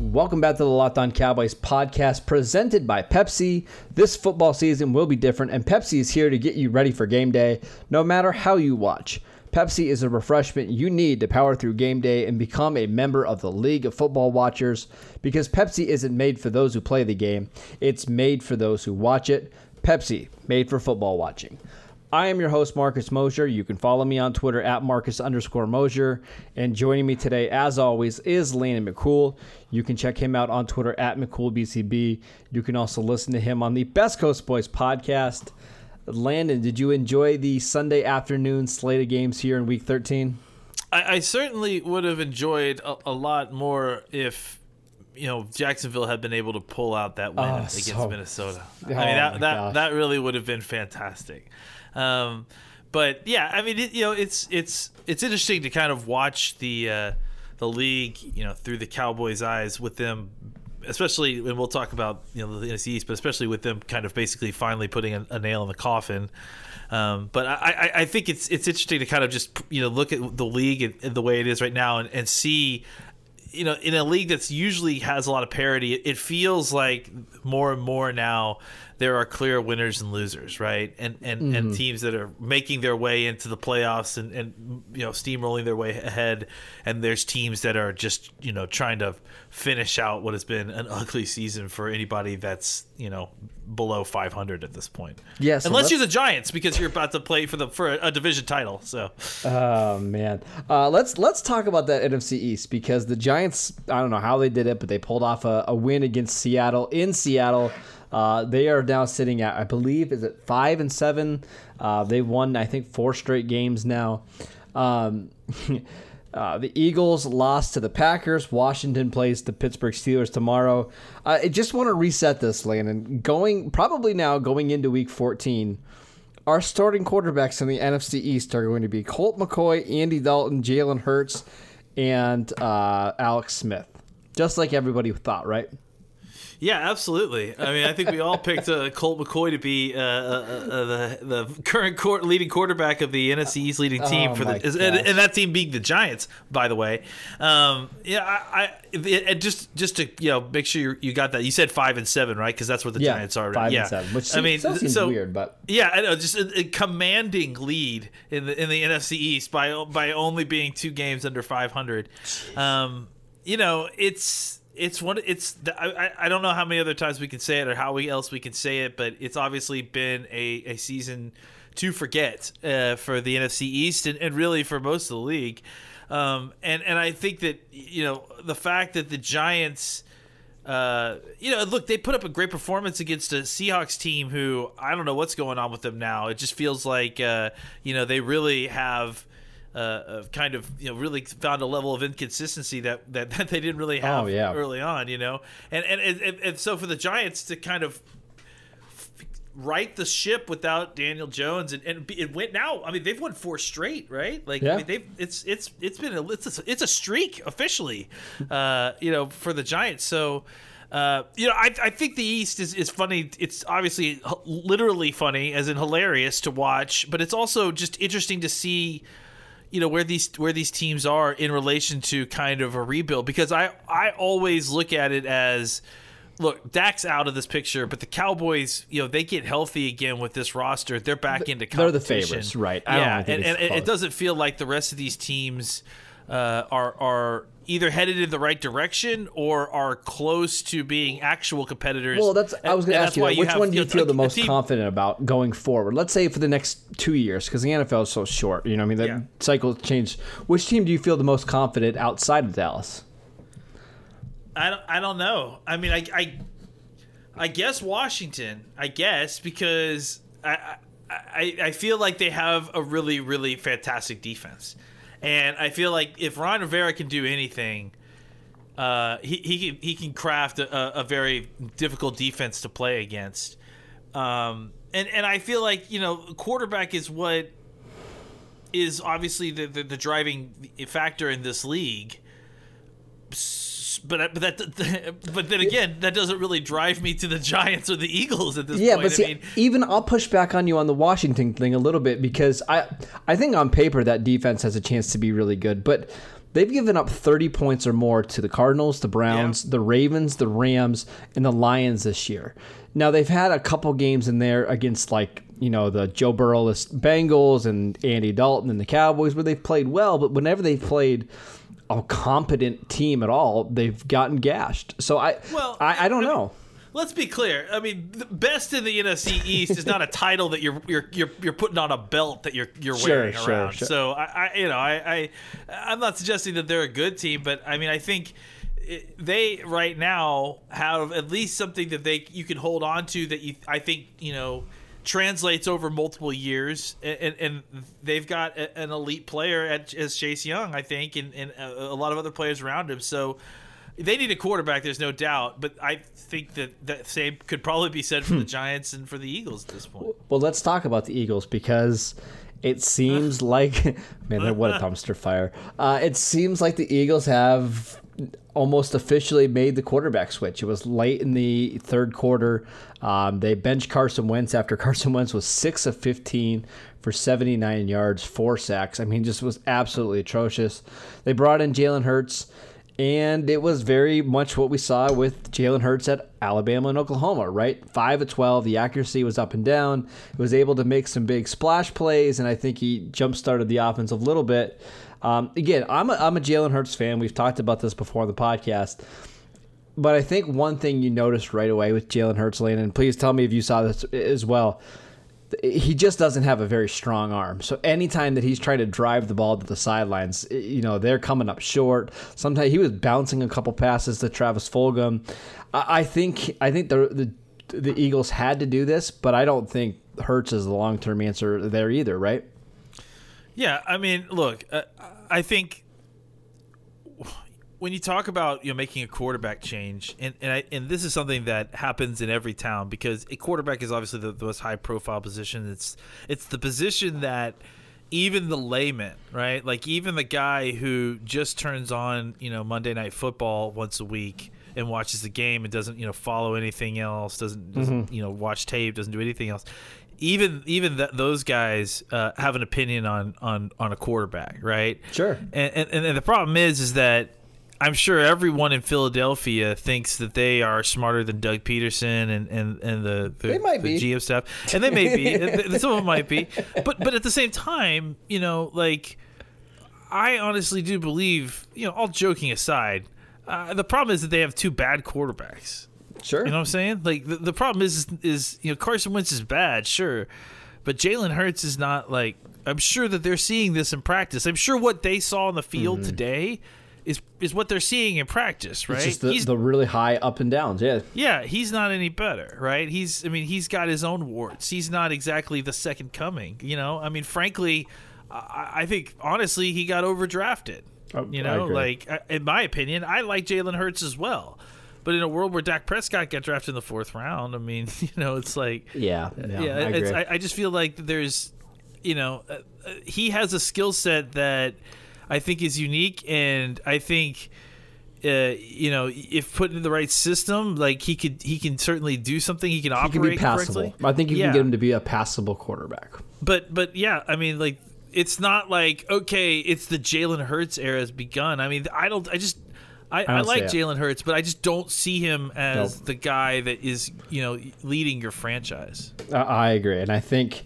Welcome back to the Locked On Cowboys podcast presented by Pepsi. This football season will be different, and Pepsi is here to get you ready for game day, no matter how you watch. Pepsi is a refreshment you need to power through game day and become a member of the League of Football Watchers, because Pepsi isn't made for those who play the game. It's made for those who watch it. Pepsi, made for football watching. I am your host, Marcus Mosier. You can follow me on Twitter at Marcus_Mosier. And joining me today, as always, is Landon McCool. You can check him out on Twitter at McCoolBCB. You can also listen to him on the Best Coast Boys podcast. Landon, did you enjoy the Sunday afternoon slate of games here in Week 13? I certainly would have enjoyed a lot more if, you know, Jacksonville had been able to pull out that win against Minnesota. That really would have been fantastic. But yeah, I mean, it's interesting to kind of watch the league, you know, through the Cowboys' eyes with them. Especially, and we'll talk about, you know, the NFC East, but especially with them kind of basically finally putting a nail in the coffin. But I think it's interesting to kind of just, you know, look at the league and the way it is right now and see, you know, in a league that's usually has a lot of parity, it feels like more and more now there are clear winners and losers, right? And teams that are making their way into the playoffs and you know, steamrolling their way ahead, and there's teams that are just, you know, trying to finish out what has been an ugly season for anybody that's, you know, below 500 at this point. Yes, unless you're the Giants, because you're about to play for a division title. So, oh man, let's talk about that NFC East, because the Giants, I don't know how they did it, but they pulled off a win against Seattle in Seattle. They are now sitting at, I believe, is it 5-7? They've won, I think, 4 straight games now. The Eagles lost to the Packers. Washington plays the Pittsburgh Steelers tomorrow. I just want to reset this, Landon. Going into Week 14, our starting quarterbacks in the NFC East are going to be Colt McCoy, Andy Dalton, Jalen Hurts, and Alex Smith. Just like everybody thought, right? Yeah, absolutely. I mean, I think we all picked Colt McCoy to be the current leading quarterback of the NFC East leading team and that team being the Giants, by the way. Just to, you know, make sure you got that. You said 5-7, right? Because that's where the Giants are. 5-7. Which seems weird, but yeah, I know. Just a commanding lead in the NFC East by only being 2 games under 500. You know, I don't know how many other times we can say it or how else we can say it, but it's obviously been a season to forget for the NFC East and really for most of the league. And I think that, you know, the fact that the Giants, you know, look, they put up a great performance against a Seahawks team who I don't know what's going on with them now. It just feels like, you know, they really have kind of, you know, really found a level of inconsistency that they didn't really have early on, you know, and so for the Giants to kind of right the ship without Daniel Jones and it went now. I mean, they've won 4 straight, right? Like, yeah. I mean, it's been a streak officially, you know, for the Giants. So I think the East is funny. It's obviously literally funny, as in hilarious to watch, but it's also just interesting to see, where these teams are in relation to kind of a rebuild. Because I always look at it as, look, Dak's out of this picture, but the Cowboys, they get healthy again with this roster. They're back into competition. They're the favorites, right? I don't think it doesn't feel like the rest of these teams are either headed in the right direction or are close to being actual competitors. Well, I was going to ask you, which one do you feel the most confident about going forward? Let's say for the next 2 years, because the NFL is so short. The cycle changed. Which team do you feel the most confident outside of Dallas? I don't know. I mean, I guess Washington. I guess because I feel like they have a really, really fantastic defense. And I feel like if Ron Rivera can do anything, he can craft a very difficult defense to play against. And I feel like quarterback is what is obviously the driving factor in this league. But then again, that doesn't really drive me to the Giants or the Eagles at this point. Yeah, but see, even I'll push back on you on the Washington thing a little bit, because I think on paper that defense has a chance to be really good, but they've given up 30 points or more to the Cardinals, the Browns, the Ravens, the Rams, and the Lions this year. Now, they've had a couple games in there against the Joe Burrow-less Bengals and Andy Dalton and the Cowboys where they've played well, but whenever they've played a competent team at all, they've gotten gashed. So I don't know. Let's be clear. I mean, the best in the NFC East is not a title that you're putting on a belt that you're wearing around. Sure. So I'm not suggesting that they're a good team, but I mean, I think they right now have at least something that you can hold on to that I think translates over multiple years, and they've got an elite player as Chase Young, I think, and a lot of other players around him. So they need a quarterback, there's no doubt, but I think that same could probably be said for the Giants and for the Eagles at this point. Well, let's talk about the Eagles, because it seems like, man, what a dumpster fire. It seems like the Eagles have almost officially made the quarterback switch. It was late in the third quarter. They benched Carson Wentz after Carson Wentz was 6 of 15 for 79 yards, 4 sacks. I mean, just was absolutely atrocious. They brought in Jalen Hurts, and it was very much what we saw with Jalen Hurts at Alabama and Oklahoma, right? 5 of 12. The accuracy was up and down. He was able to make some big splash plays, and I think he jump-started the offense a little bit. Again, I'm a Jalen Hurts fan. We've talked about this before on the podcast. But I think one thing you noticed right away with Jalen Hurts, Landon, please tell me if you saw this as well, he just doesn't have a very strong arm. So anytime that he's trying to drive the ball to the sidelines, they're coming up short. Sometimes he was bouncing a couple passes to Travis Fulgham. I think the Eagles had to do this, but I don't think Hurts is the long-term answer there either, right? Yeah, I mean, look, I think when you talk about making a quarterback change, and this is something that happens in every town, because a quarterback is obviously the most high-profile position. It's the position that even the layman, right, like even the guy who just turns on Monday Night Football once a week and watches the game and doesn't follow anything else, doesn't watch tape, doesn't do anything else. Even those guys have an opinion on a quarterback, right? Sure. And the problem is that I'm sure everyone in Philadelphia thinks that they are smarter than Doug Peterson and the GM staff, and they may be. Some of them might be, but at the same time, I honestly do believe, all joking aside, the problem is that they have two bad quarterbacks. Sure. You know what I'm saying? Like the problem is Carson Wentz is bad, sure, but Jalen Hurts is not. Like, I'm sure that they're seeing this in practice. I'm sure what they saw on the field today is what they're seeing in practice, right? It's just the really high up and downs, yeah. Yeah, he's not any better, right? He's got his own warts. He's not exactly the second coming, I mean, frankly, I think honestly he got overdrafted. In my opinion, I like Jalen Hurts as well. But in a world where Dak Prescott got drafted in the fourth round, I mean, it's like... Yeah, I agree. I just feel like there's, he has a skill set that I think is unique, and I think you know, if put in the right system, like he can certainly do something. He can operate correctly. I think you can get him to be a passable quarterback. But yeah, I mean, like, it's not like, okay, it's the Jalen Hurts era has begun. I mean, I like Jalen Hurts, but I just don't see him as the guy that is, you know, leading your franchise. I agree. And I think,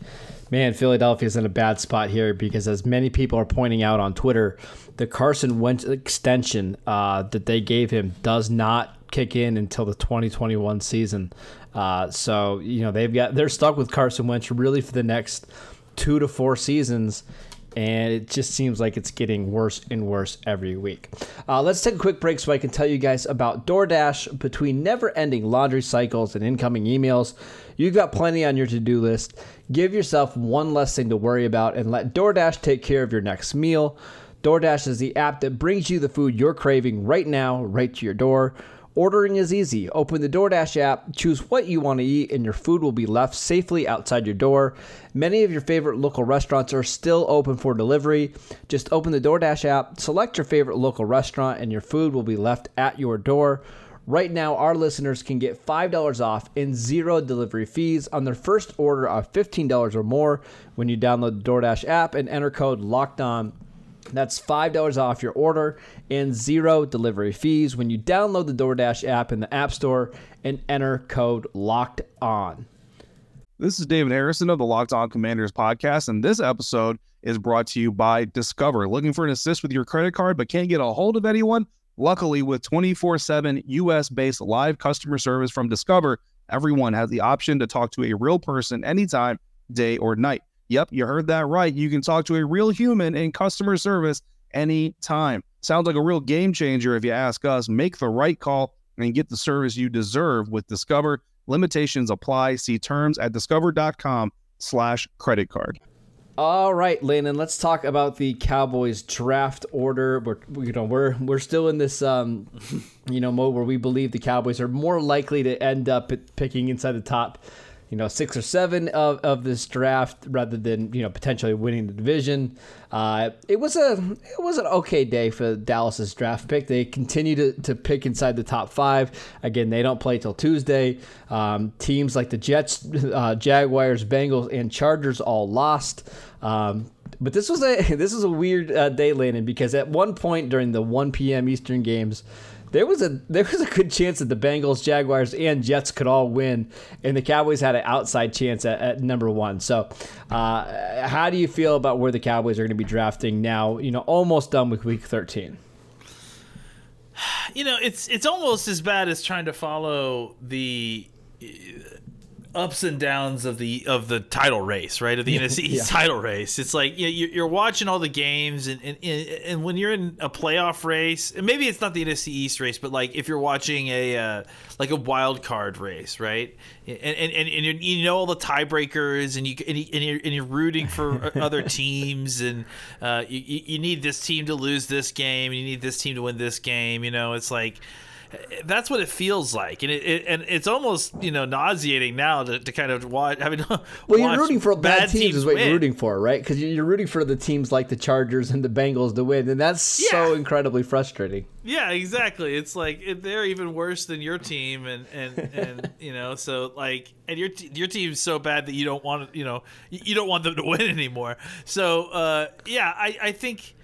man, Philadelphia's in a bad spot here because, as many people are pointing out on Twitter, the Carson Wentz extension that they gave him does not kick in until the 2021 season. So, you know, they're stuck with Carson Wentz really for the next 2 to 4 seasons. And it just seems like it's getting worse and worse every week. Let's take a quick break so I can tell you guys about DoorDash. Between never-ending laundry cycles and incoming emails, you've got plenty on your to-do list. Give yourself one less thing to worry about and let DoorDash take care of your next meal. DoorDash is the app that brings you the food you're craving right now, right to your door. Ordering is easy. Open the DoorDash app, choose what you want to eat, and your food will be left safely outside your door. Many of your favorite local restaurants are still open for delivery. Just open the DoorDash app, select your favorite local restaurant, and your food will be left at your door. Right now, our listeners can get $5 off and 0 delivery fees on their first order of $15 or more when you download the DoorDash app and enter code LOCKEDON. That's $5 off your order and 0 delivery fees when you download the DoorDash app in the App Store and enter code LOCKEDON. This is David Harrison of the Locked On Commanders podcast, and this episode is brought to you by Discover. Looking for an assist with your credit card but can't get a hold of anyone? Luckily, with 24/7 U.S.-based live customer service from Discover, everyone has the option to talk to a real person anytime, day or night. Yep, you heard that right. You can talk to a real human in customer service anytime. Sounds like a real game changer if you ask us. Make the right call and get the service you deserve with Discover. Limitations apply. See terms at discover.com/creditcard. All right, Landon, let's talk about the Cowboys draft order. We're still in this mode where we believe the Cowboys are more likely to end up picking inside the top 6 or 7 of this draft, rather than, potentially winning the division. It was an okay day for Dallas's draft pick. They continue to pick inside the top 5. Again, they don't play till Tuesday. Teams like the Jets, Jaguars, Bengals, and Chargers all lost. But this was a weird day, Landon, because at one point during the 1 p.m. Eastern games, There was a good chance that the Bengals, Jaguars, and Jets could all win, and the Cowboys had an outside chance at number 1. So how do you feel about where the Cowboys are going to be drafting now, almost done with Week 13? It's almost as bad as trying to follow the ups and downs of the title race, right? Of the NFC East title race. It's like you're watching all the games, and when you're in a playoff race, and maybe it's not the NFC East race, but like if you're watching a like a wild card race, right? And all the tiebreakers, and you're rooting for other teams, and you need this team to lose this game, and you need this team to win this game. It's like, that's what it feels like, and it's almost nauseating now to kind of watch. You're rooting for bad teams is what you're rooting for, right? Because you're rooting for the teams like the Chargers and the Bengals to win, and that's so incredibly frustrating. Yeah, exactly. It's like they're even worse than your team, and so like, and your team's so bad that you don't want you don't want them to win anymore. So I think,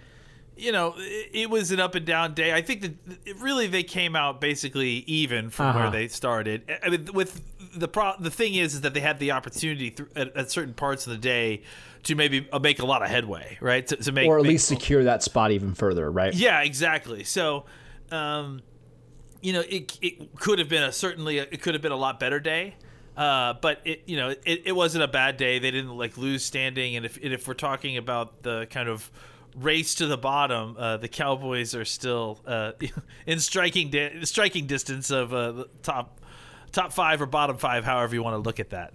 it was an up and down day. I think that really they came out basically even from where they started. I mean, with the thing is that they had the opportunity at certain parts of the day to maybe make a lot of headway, right? Or at least secure that spot even further, right? Yeah, exactly. So, it could have been a lot better day. But it wasn't a bad day. They didn't lose standing. And if we're talking about the kind of race to the bottom, the Cowboys are still in striking distance of the top 5 or bottom 5, however you want to look at that.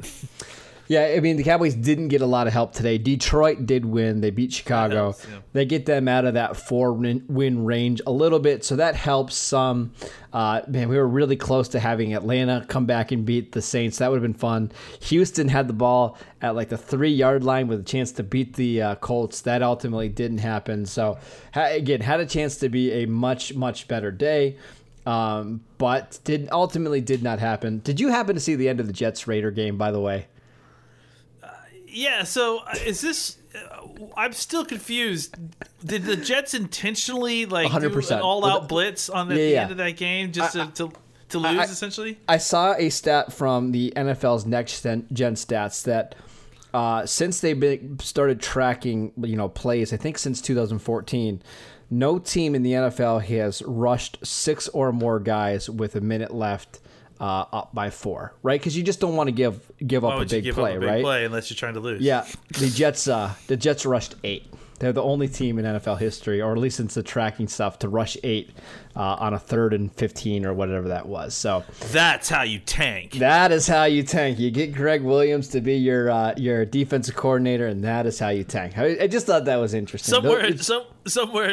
Yeah, I mean, the Cowboys didn't get a lot of help today. Detroit did win. They beat Chicago. Helps, yeah. They get them out of that four-win range a little bit, so that helps some. Man, we were really close to having Atlanta come back and beat the Saints. That would have been fun. Houston had the ball at like the 3-yard line with a chance to beat the Colts. That ultimately didn't happen. So, again, had a chance to be a much, much better day. But ultimately did not happen. Did you happen to see the end of the Jets-Raider game, by the way? Yeah, so is this I'm still confused. Did the Jets intentionally like 100%. Do an all-out blitz on the end of that game just to lose, essentially? I saw a stat from the NFL's Next Gen Stats that since they started tracking plays, I think since 2014, no team in the NFL has rushed 6 or more guys with a minute left up by 4, right? Because you just don't want to give up a big play, right? Unless you're trying to lose. Yeah, the Jets rushed 8. They're the only team in NFL history, or at least since the tracking stuff, to rush 8 on a 3rd and 15 or whatever that was. So that's how you tank. That is how you tank. You get Greg Williams to be your defensive coordinator, and that is how you tank. I just thought that was interesting. Somewhere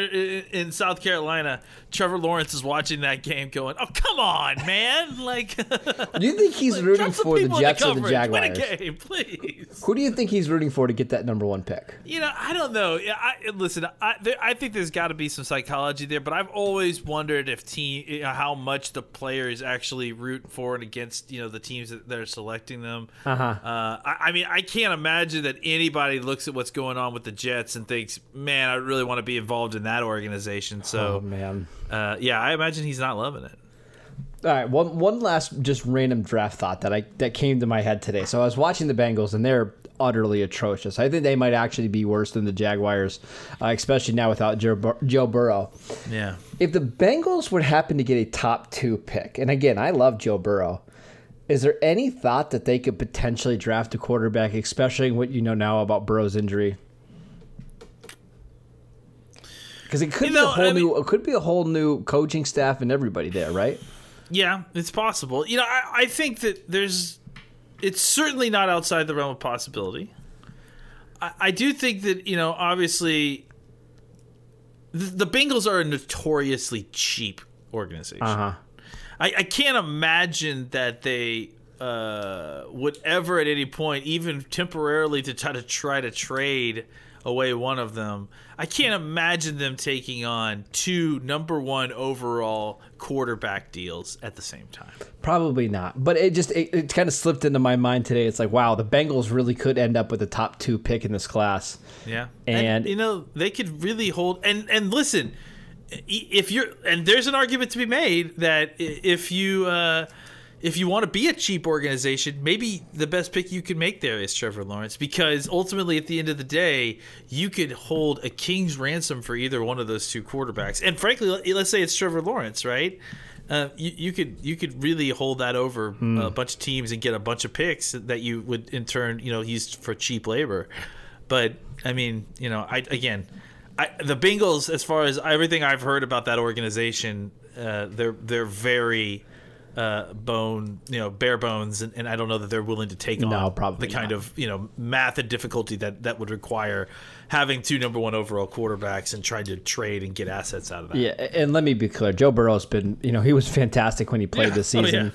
in South Carolina, Trevor Lawrence is watching that game going, oh, come on, man. Like, do you think he's rooting for the Jets or the Jaguars? Win a game, please. Who do you think he's rooting for to get that number 1 pick? I don't know. I think there's got to be some psychology there, but I've always wondered if how much the players actually root for and against the teams that are selecting them. Uh-huh. I can't imagine that anybody looks at what's going on with the Jets and thinks, man, I really want to be involved in that organization. So, I imagine he's not loving it. All right, one last just random draft thought that came to my head today. So I was watching the Bengals, and they're utterly atrocious. I think they might actually be worse than the Jaguars, especially now without Joe Burrow. Yeah. If the Bengals would happen to get a top 2 pick, and again, I love Joe Burrow, is there any thought that they could potentially draft a quarterback, especially what you know now about Burrow's injury? Because it could be a whole new coaching staff and everybody there, right? Yeah, it's possible. I think that it's certainly not outside the realm of possibility. I do think that obviously, the Bengals are a notoriously cheap organization. Uh-huh. I can't imagine that they would ever at any point, even temporarily, to try to trade away one of them. I can't imagine them taking on 2 number 1 overall quarterback deals at the same time. Probably not. But it kind of slipped into my mind today. It's like, wow, the Bengals really could end up with a top 2 pick in this class. Yeah. And they could really hold and listen, there's an argument to be made that if you want to be a cheap organization, maybe the best pick you can make there is Trevor Lawrence, because ultimately at the end of the day, you could hold a king's ransom for either one of those 2 quarterbacks. And frankly, let's say it's Trevor Lawrence, right? You could really hold that over a bunch of teams and get a bunch of picks that you would in turn use for cheap labor. But I mean, the Bengals, as far as everything I've heard about that organization, they're very bare bones, and I don't know that they're willing to take on the kind of math and difficulty that would require having 2 number 1 overall quarterbacks and trying to trade and get assets out of that. Yeah, and let me be clear, Joe Burrow's been he was fantastic when he played this season.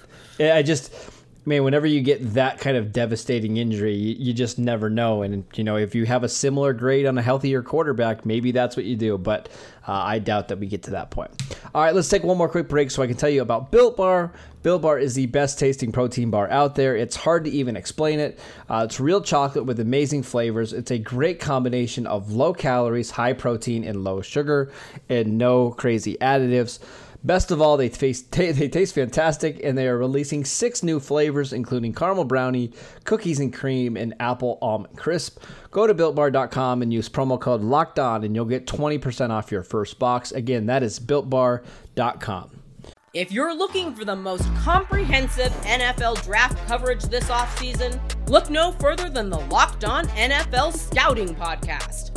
Whenever you get that kind of devastating injury, you just never know, and if you have a similar grade on a healthier quarterback, maybe that's what you do, but I doubt that we get to that point. All right, let's take one more quick break so I can tell you about Built Bar. Built Bar is the best tasting protein bar out there. It's hard to even explain it. It's real chocolate with amazing flavors. It's a great combination of low calories, high protein, and low sugar, and no crazy additives. Best of all, they taste fantastic, and they are releasing 6 new flavors, including caramel brownie, cookies and cream, and apple almond crisp. Go to BuiltBar.com and use promo code LOCKEDON, and you'll get 20% off your first box. Again, that is BuiltBar.com. If you're looking for the most comprehensive NFL draft coverage this offseason, look no further than the Locked On NFL Scouting Podcast.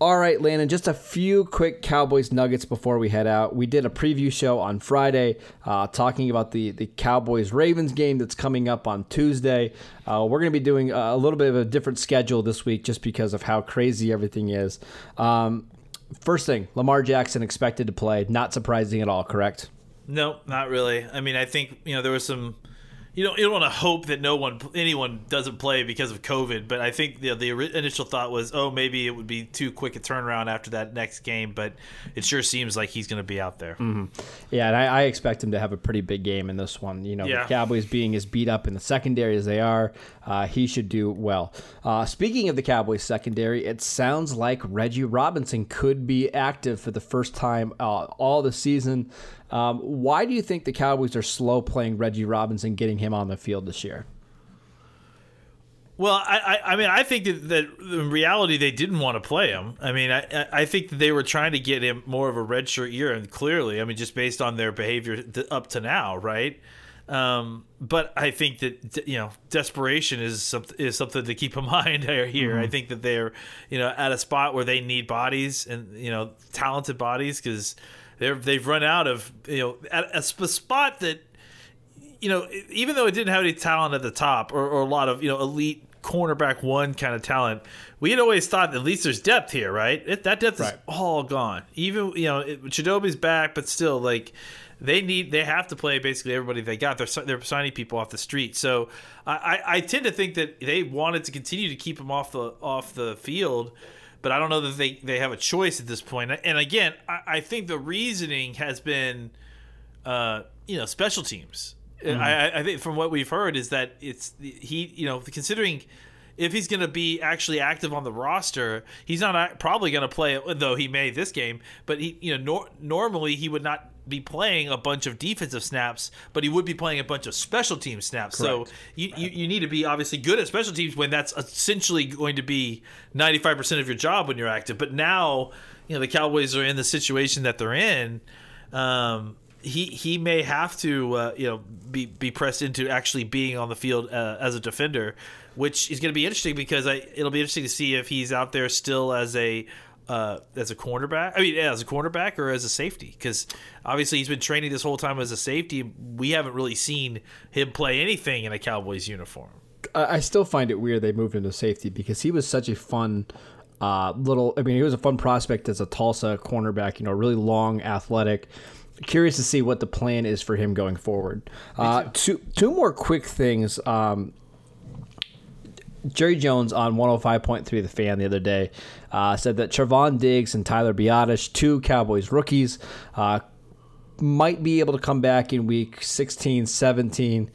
All right, Landon, just a few quick Cowboys nuggets before we head out. We did a preview show on Friday talking about the Cowboys-Ravens game that's coming up on Tuesday. We're going to be doing a little bit of a different schedule this week just because of how crazy everything is. First thing, Lamar Jackson expected to play. Not surprising at all, correct? No, not really. I mean, I think, there was some... You don't want to hope that anyone doesn't play because of COVID, but I think the initial thought was, maybe it would be too quick a turnaround after that next game, but it sure seems like he's going to be out there. Mm-hmm. Yeah, and I expect him to have a pretty big game in this one. The Cowboys being as beat up in the secondary as they are, he should do well. Speaking of the Cowboys secondary, it sounds like Reggie Robinson could be active for the first time all the season. Why do you think the Cowboys are slow playing Reggie Robinson, getting him on the field this year? Well, I mean, I think that in reality they didn't want to play him. I mean, I think that they were trying to get him more of a redshirt year, and clearly, I mean, just based on their behavior up to now, right? But I think that desperation is something to keep in mind here. Mm-hmm. I think that they're at a spot where they need bodies and talented bodies because. They've run out of at a spot that even though it didn't have any talent at the top or a lot of elite cornerback one kind of talent, we had always thought at least there's depth here, right? That depth is all gone. Even Chidobe's back, but still they have to play basically everybody they got. They're signing people off the street, so I tend to think that they wanted to continue to keep him off the field. But I don't know that they have a choice at this point. And again, I think the reasoning has been, special teams. Mm-hmm. I think from what we've heard is that it's considering if he's going to be actually active on the roster, he's not probably going to play, though he may this game. But he, normally he would not be playing a bunch of defensive snaps, but he would be playing a bunch of special team snaps. Correct. So you need to be obviously good at special teams when that's essentially going to be 95% of your job when you're active. But now, the Cowboys are in the situation that they're in. He may have to be pressed into actually being on the field as a defender, which is going to be interesting because it'll be interesting to see if he's out there still as a cornerback. I mean, as a cornerback or as a safety, because obviously he's been training this whole time as a safety. We haven't really seen him play anything in a Cowboys uniform. I still find it weird they moved him to safety because he was such a fun he was a fun prospect as a Tulsa cornerback. Really long, athletic. Curious to see what the plan is for him going forward. Two more quick things. Jerry Jones on 105.3 The Fan the other day said that Trevon Diggs and Tyler Biadasz, two Cowboys rookies, might be able to come back in week 16, 17.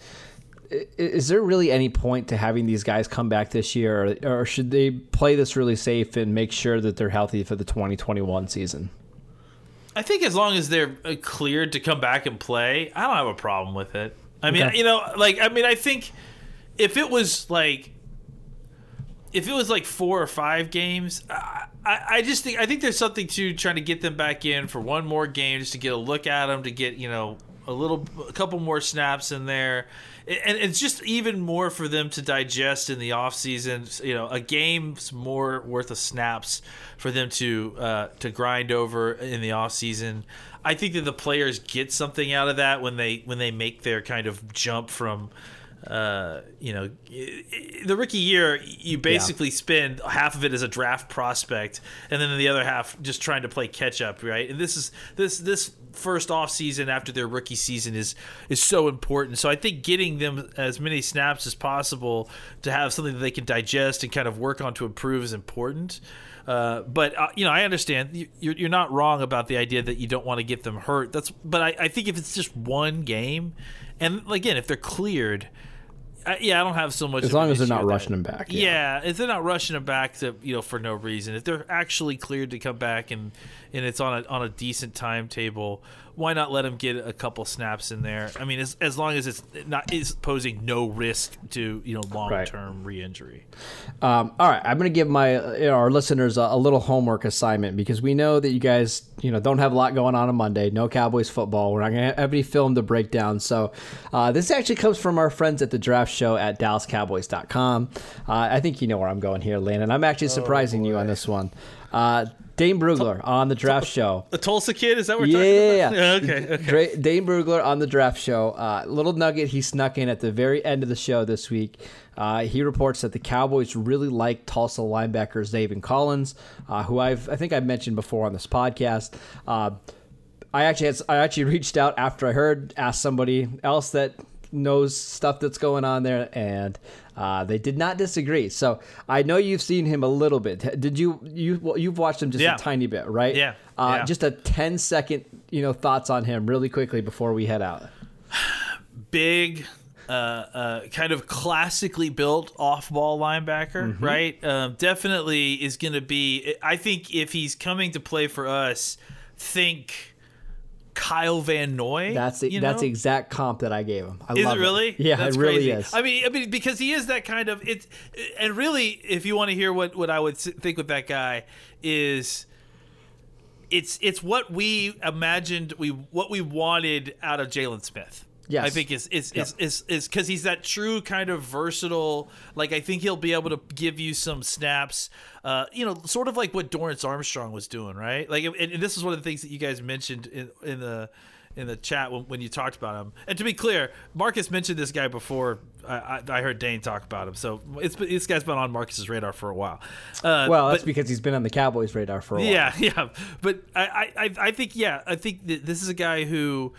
Is there really any point to having these guys come back this year, or should they play this really safe and make sure that they're healthy for the 2021 season? I think as long as they're cleared to come back and play, I don't have a problem with it. I mean, I think if it was like, four or five games, I think there's something to trying to get them back in for one more game just to get a look at them, to get a couple more snaps in there, and it's just even more for them to digest in the offseason. A game's more worth of snaps for them to grind over in the offseason. I think that the players get something out of that when they make their kind of jump from. The rookie year, you basically spend half of it as a draft prospect, and then the other half just trying to play catch up, right? And this is this first off season after their rookie season is so important. So I think getting them as many snaps as possible to have something that they can digest and kind of work on to improve is important. But I understand you're not wrong about the idea that you don't want to get them hurt. But I think if it's just one game, and again, if they're cleared. Yeah, I don't have so much. As long as they're not rushing him back. Yeah. If they're not rushing him back to, you know, for no reason, if they're actually cleared to come back and it's on a decent timetable, why not let him get a couple snaps in there? I mean, as long as it's not is posing no risk to, you know, long-term re-injury. All right, I'm going to give our listeners a little homework assignment, because we know that you guys, you know, don't have a lot going on Monday. No Cowboys football. We're not going to have any film to break down. So this actually comes from our friends at the Draft Show at DallasCowboys.com. I think you know where I'm going here, Landon. I'm actually surprising you on this one. Dane Brugler on the Draft Show. The Tulsa kid? Is that what we're talking about? Yeah. Okay. Dane Brugler on the Draft Show. Little nugget he snuck in at the very end of the show this week. He reports that the Cowboys really like Tulsa linebacker Zaven Collins, who I think I mentioned before on this podcast. I actually reached out after I asked somebody else that knows stuff that's going on there, and they did not disagree. So I know you've seen him a little bit. Did you've watched him just a tiny bit, right? Yeah. Just a 10-second, thoughts on him really quickly before we head out. Big, kind of classically built off-ball linebacker, right? Definitely is going to be, I think if he's coming to play for us, think Kyle Van Noy. That's the exact comp that I gave him. Is it really? Yeah, that's crazy. Really is. I mean, because he is that kind of it. And really, if you want to hear what I would think with that guy is, it's what we imagined what we wanted out of Jalen Smith. Yes. I think is because he's that true kind of versatile. Like, I think he'll be able to give you some snaps, sort of like what Dorrance Armstrong was doing, right? Like, and this is one of the things that you guys mentioned in the chat when you talked about him. And to be clear, Marcus mentioned this guy before I heard Dane talk about him. So this guy's been on Marcus's radar for a while. That's because he's been on the Cowboys' radar for a while. Yeah. But I think that this is a guy who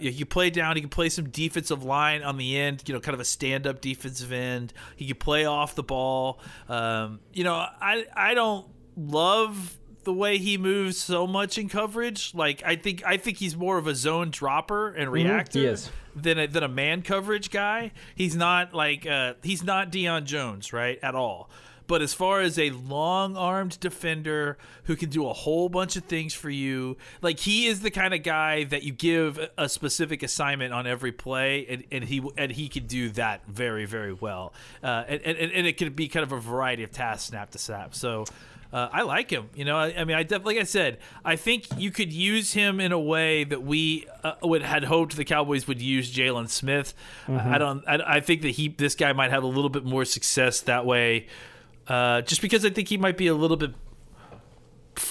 he can play down. He can play some defensive line on the end, kind of a stand-up defensive end. He can play off the ball. I don't love the way he moves so much in coverage. Like, I think he's more of a zone dropper and reactor than a man coverage guy. He's not like he's not Deion Jones, right, at all. But as far as a long-armed defender who can do a whole bunch of things for you, like, he is the kind of guy that you give a specific assignment on every play, and he can do that very, very well. And it can be kind of a variety of tasks, snap to snap. So I like him. Like I said, I think you could use him in a way that we had hoped the Cowboys would use Jalen Smith. I think that this guy might have a little bit more success that way. Just because I think he might be a little bit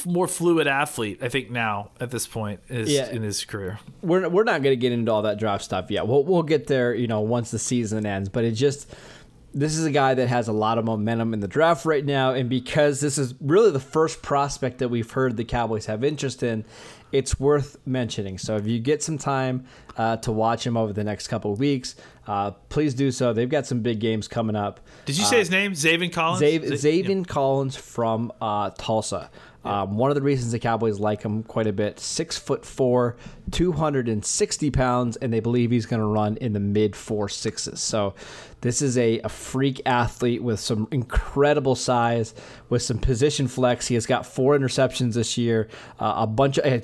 more fluid athlete, I think, now at this point in his career. We're not going to get into all that draft stuff yet. We'll get there, once the season ends. But this is a guy that has a lot of momentum in the draft right now, and because this is really the first prospect that we've heard the Cowboys have interest in, it's worth mentioning. So if you get some time to watch him over the next couple of weeks, please do so. They've got some big games coming up. Did you say his name? Zaven Collins? Zaven Collins from Tulsa. One of the reasons the Cowboys like him quite a bit, 6'4", 260 pounds, and they believe he's going to run in the mid-4.6s. So this is a freak athlete with some incredible size, with some position flex. He has got 4 interceptions this year,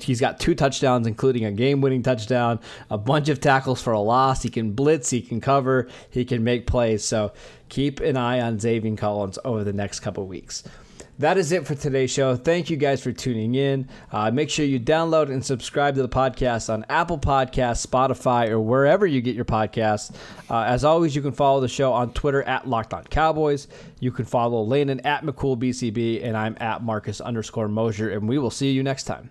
he's got 2 touchdowns, including a game-winning touchdown, a bunch of tackles for a loss. He can blitz, he can cover, he can make plays. So keep an eye on Zaven Collins over the next couple weeks. That is it for today's show. Thank you guys for tuning in. Make sure you download and subscribe to the podcast on Apple Podcasts, Spotify, or wherever you get your podcasts. As always, you can follow the show on Twitter at Locked On Cowboys. You can follow Landon at McCoolBCB, and I'm at Marcus_Mosier, and we will see you next time.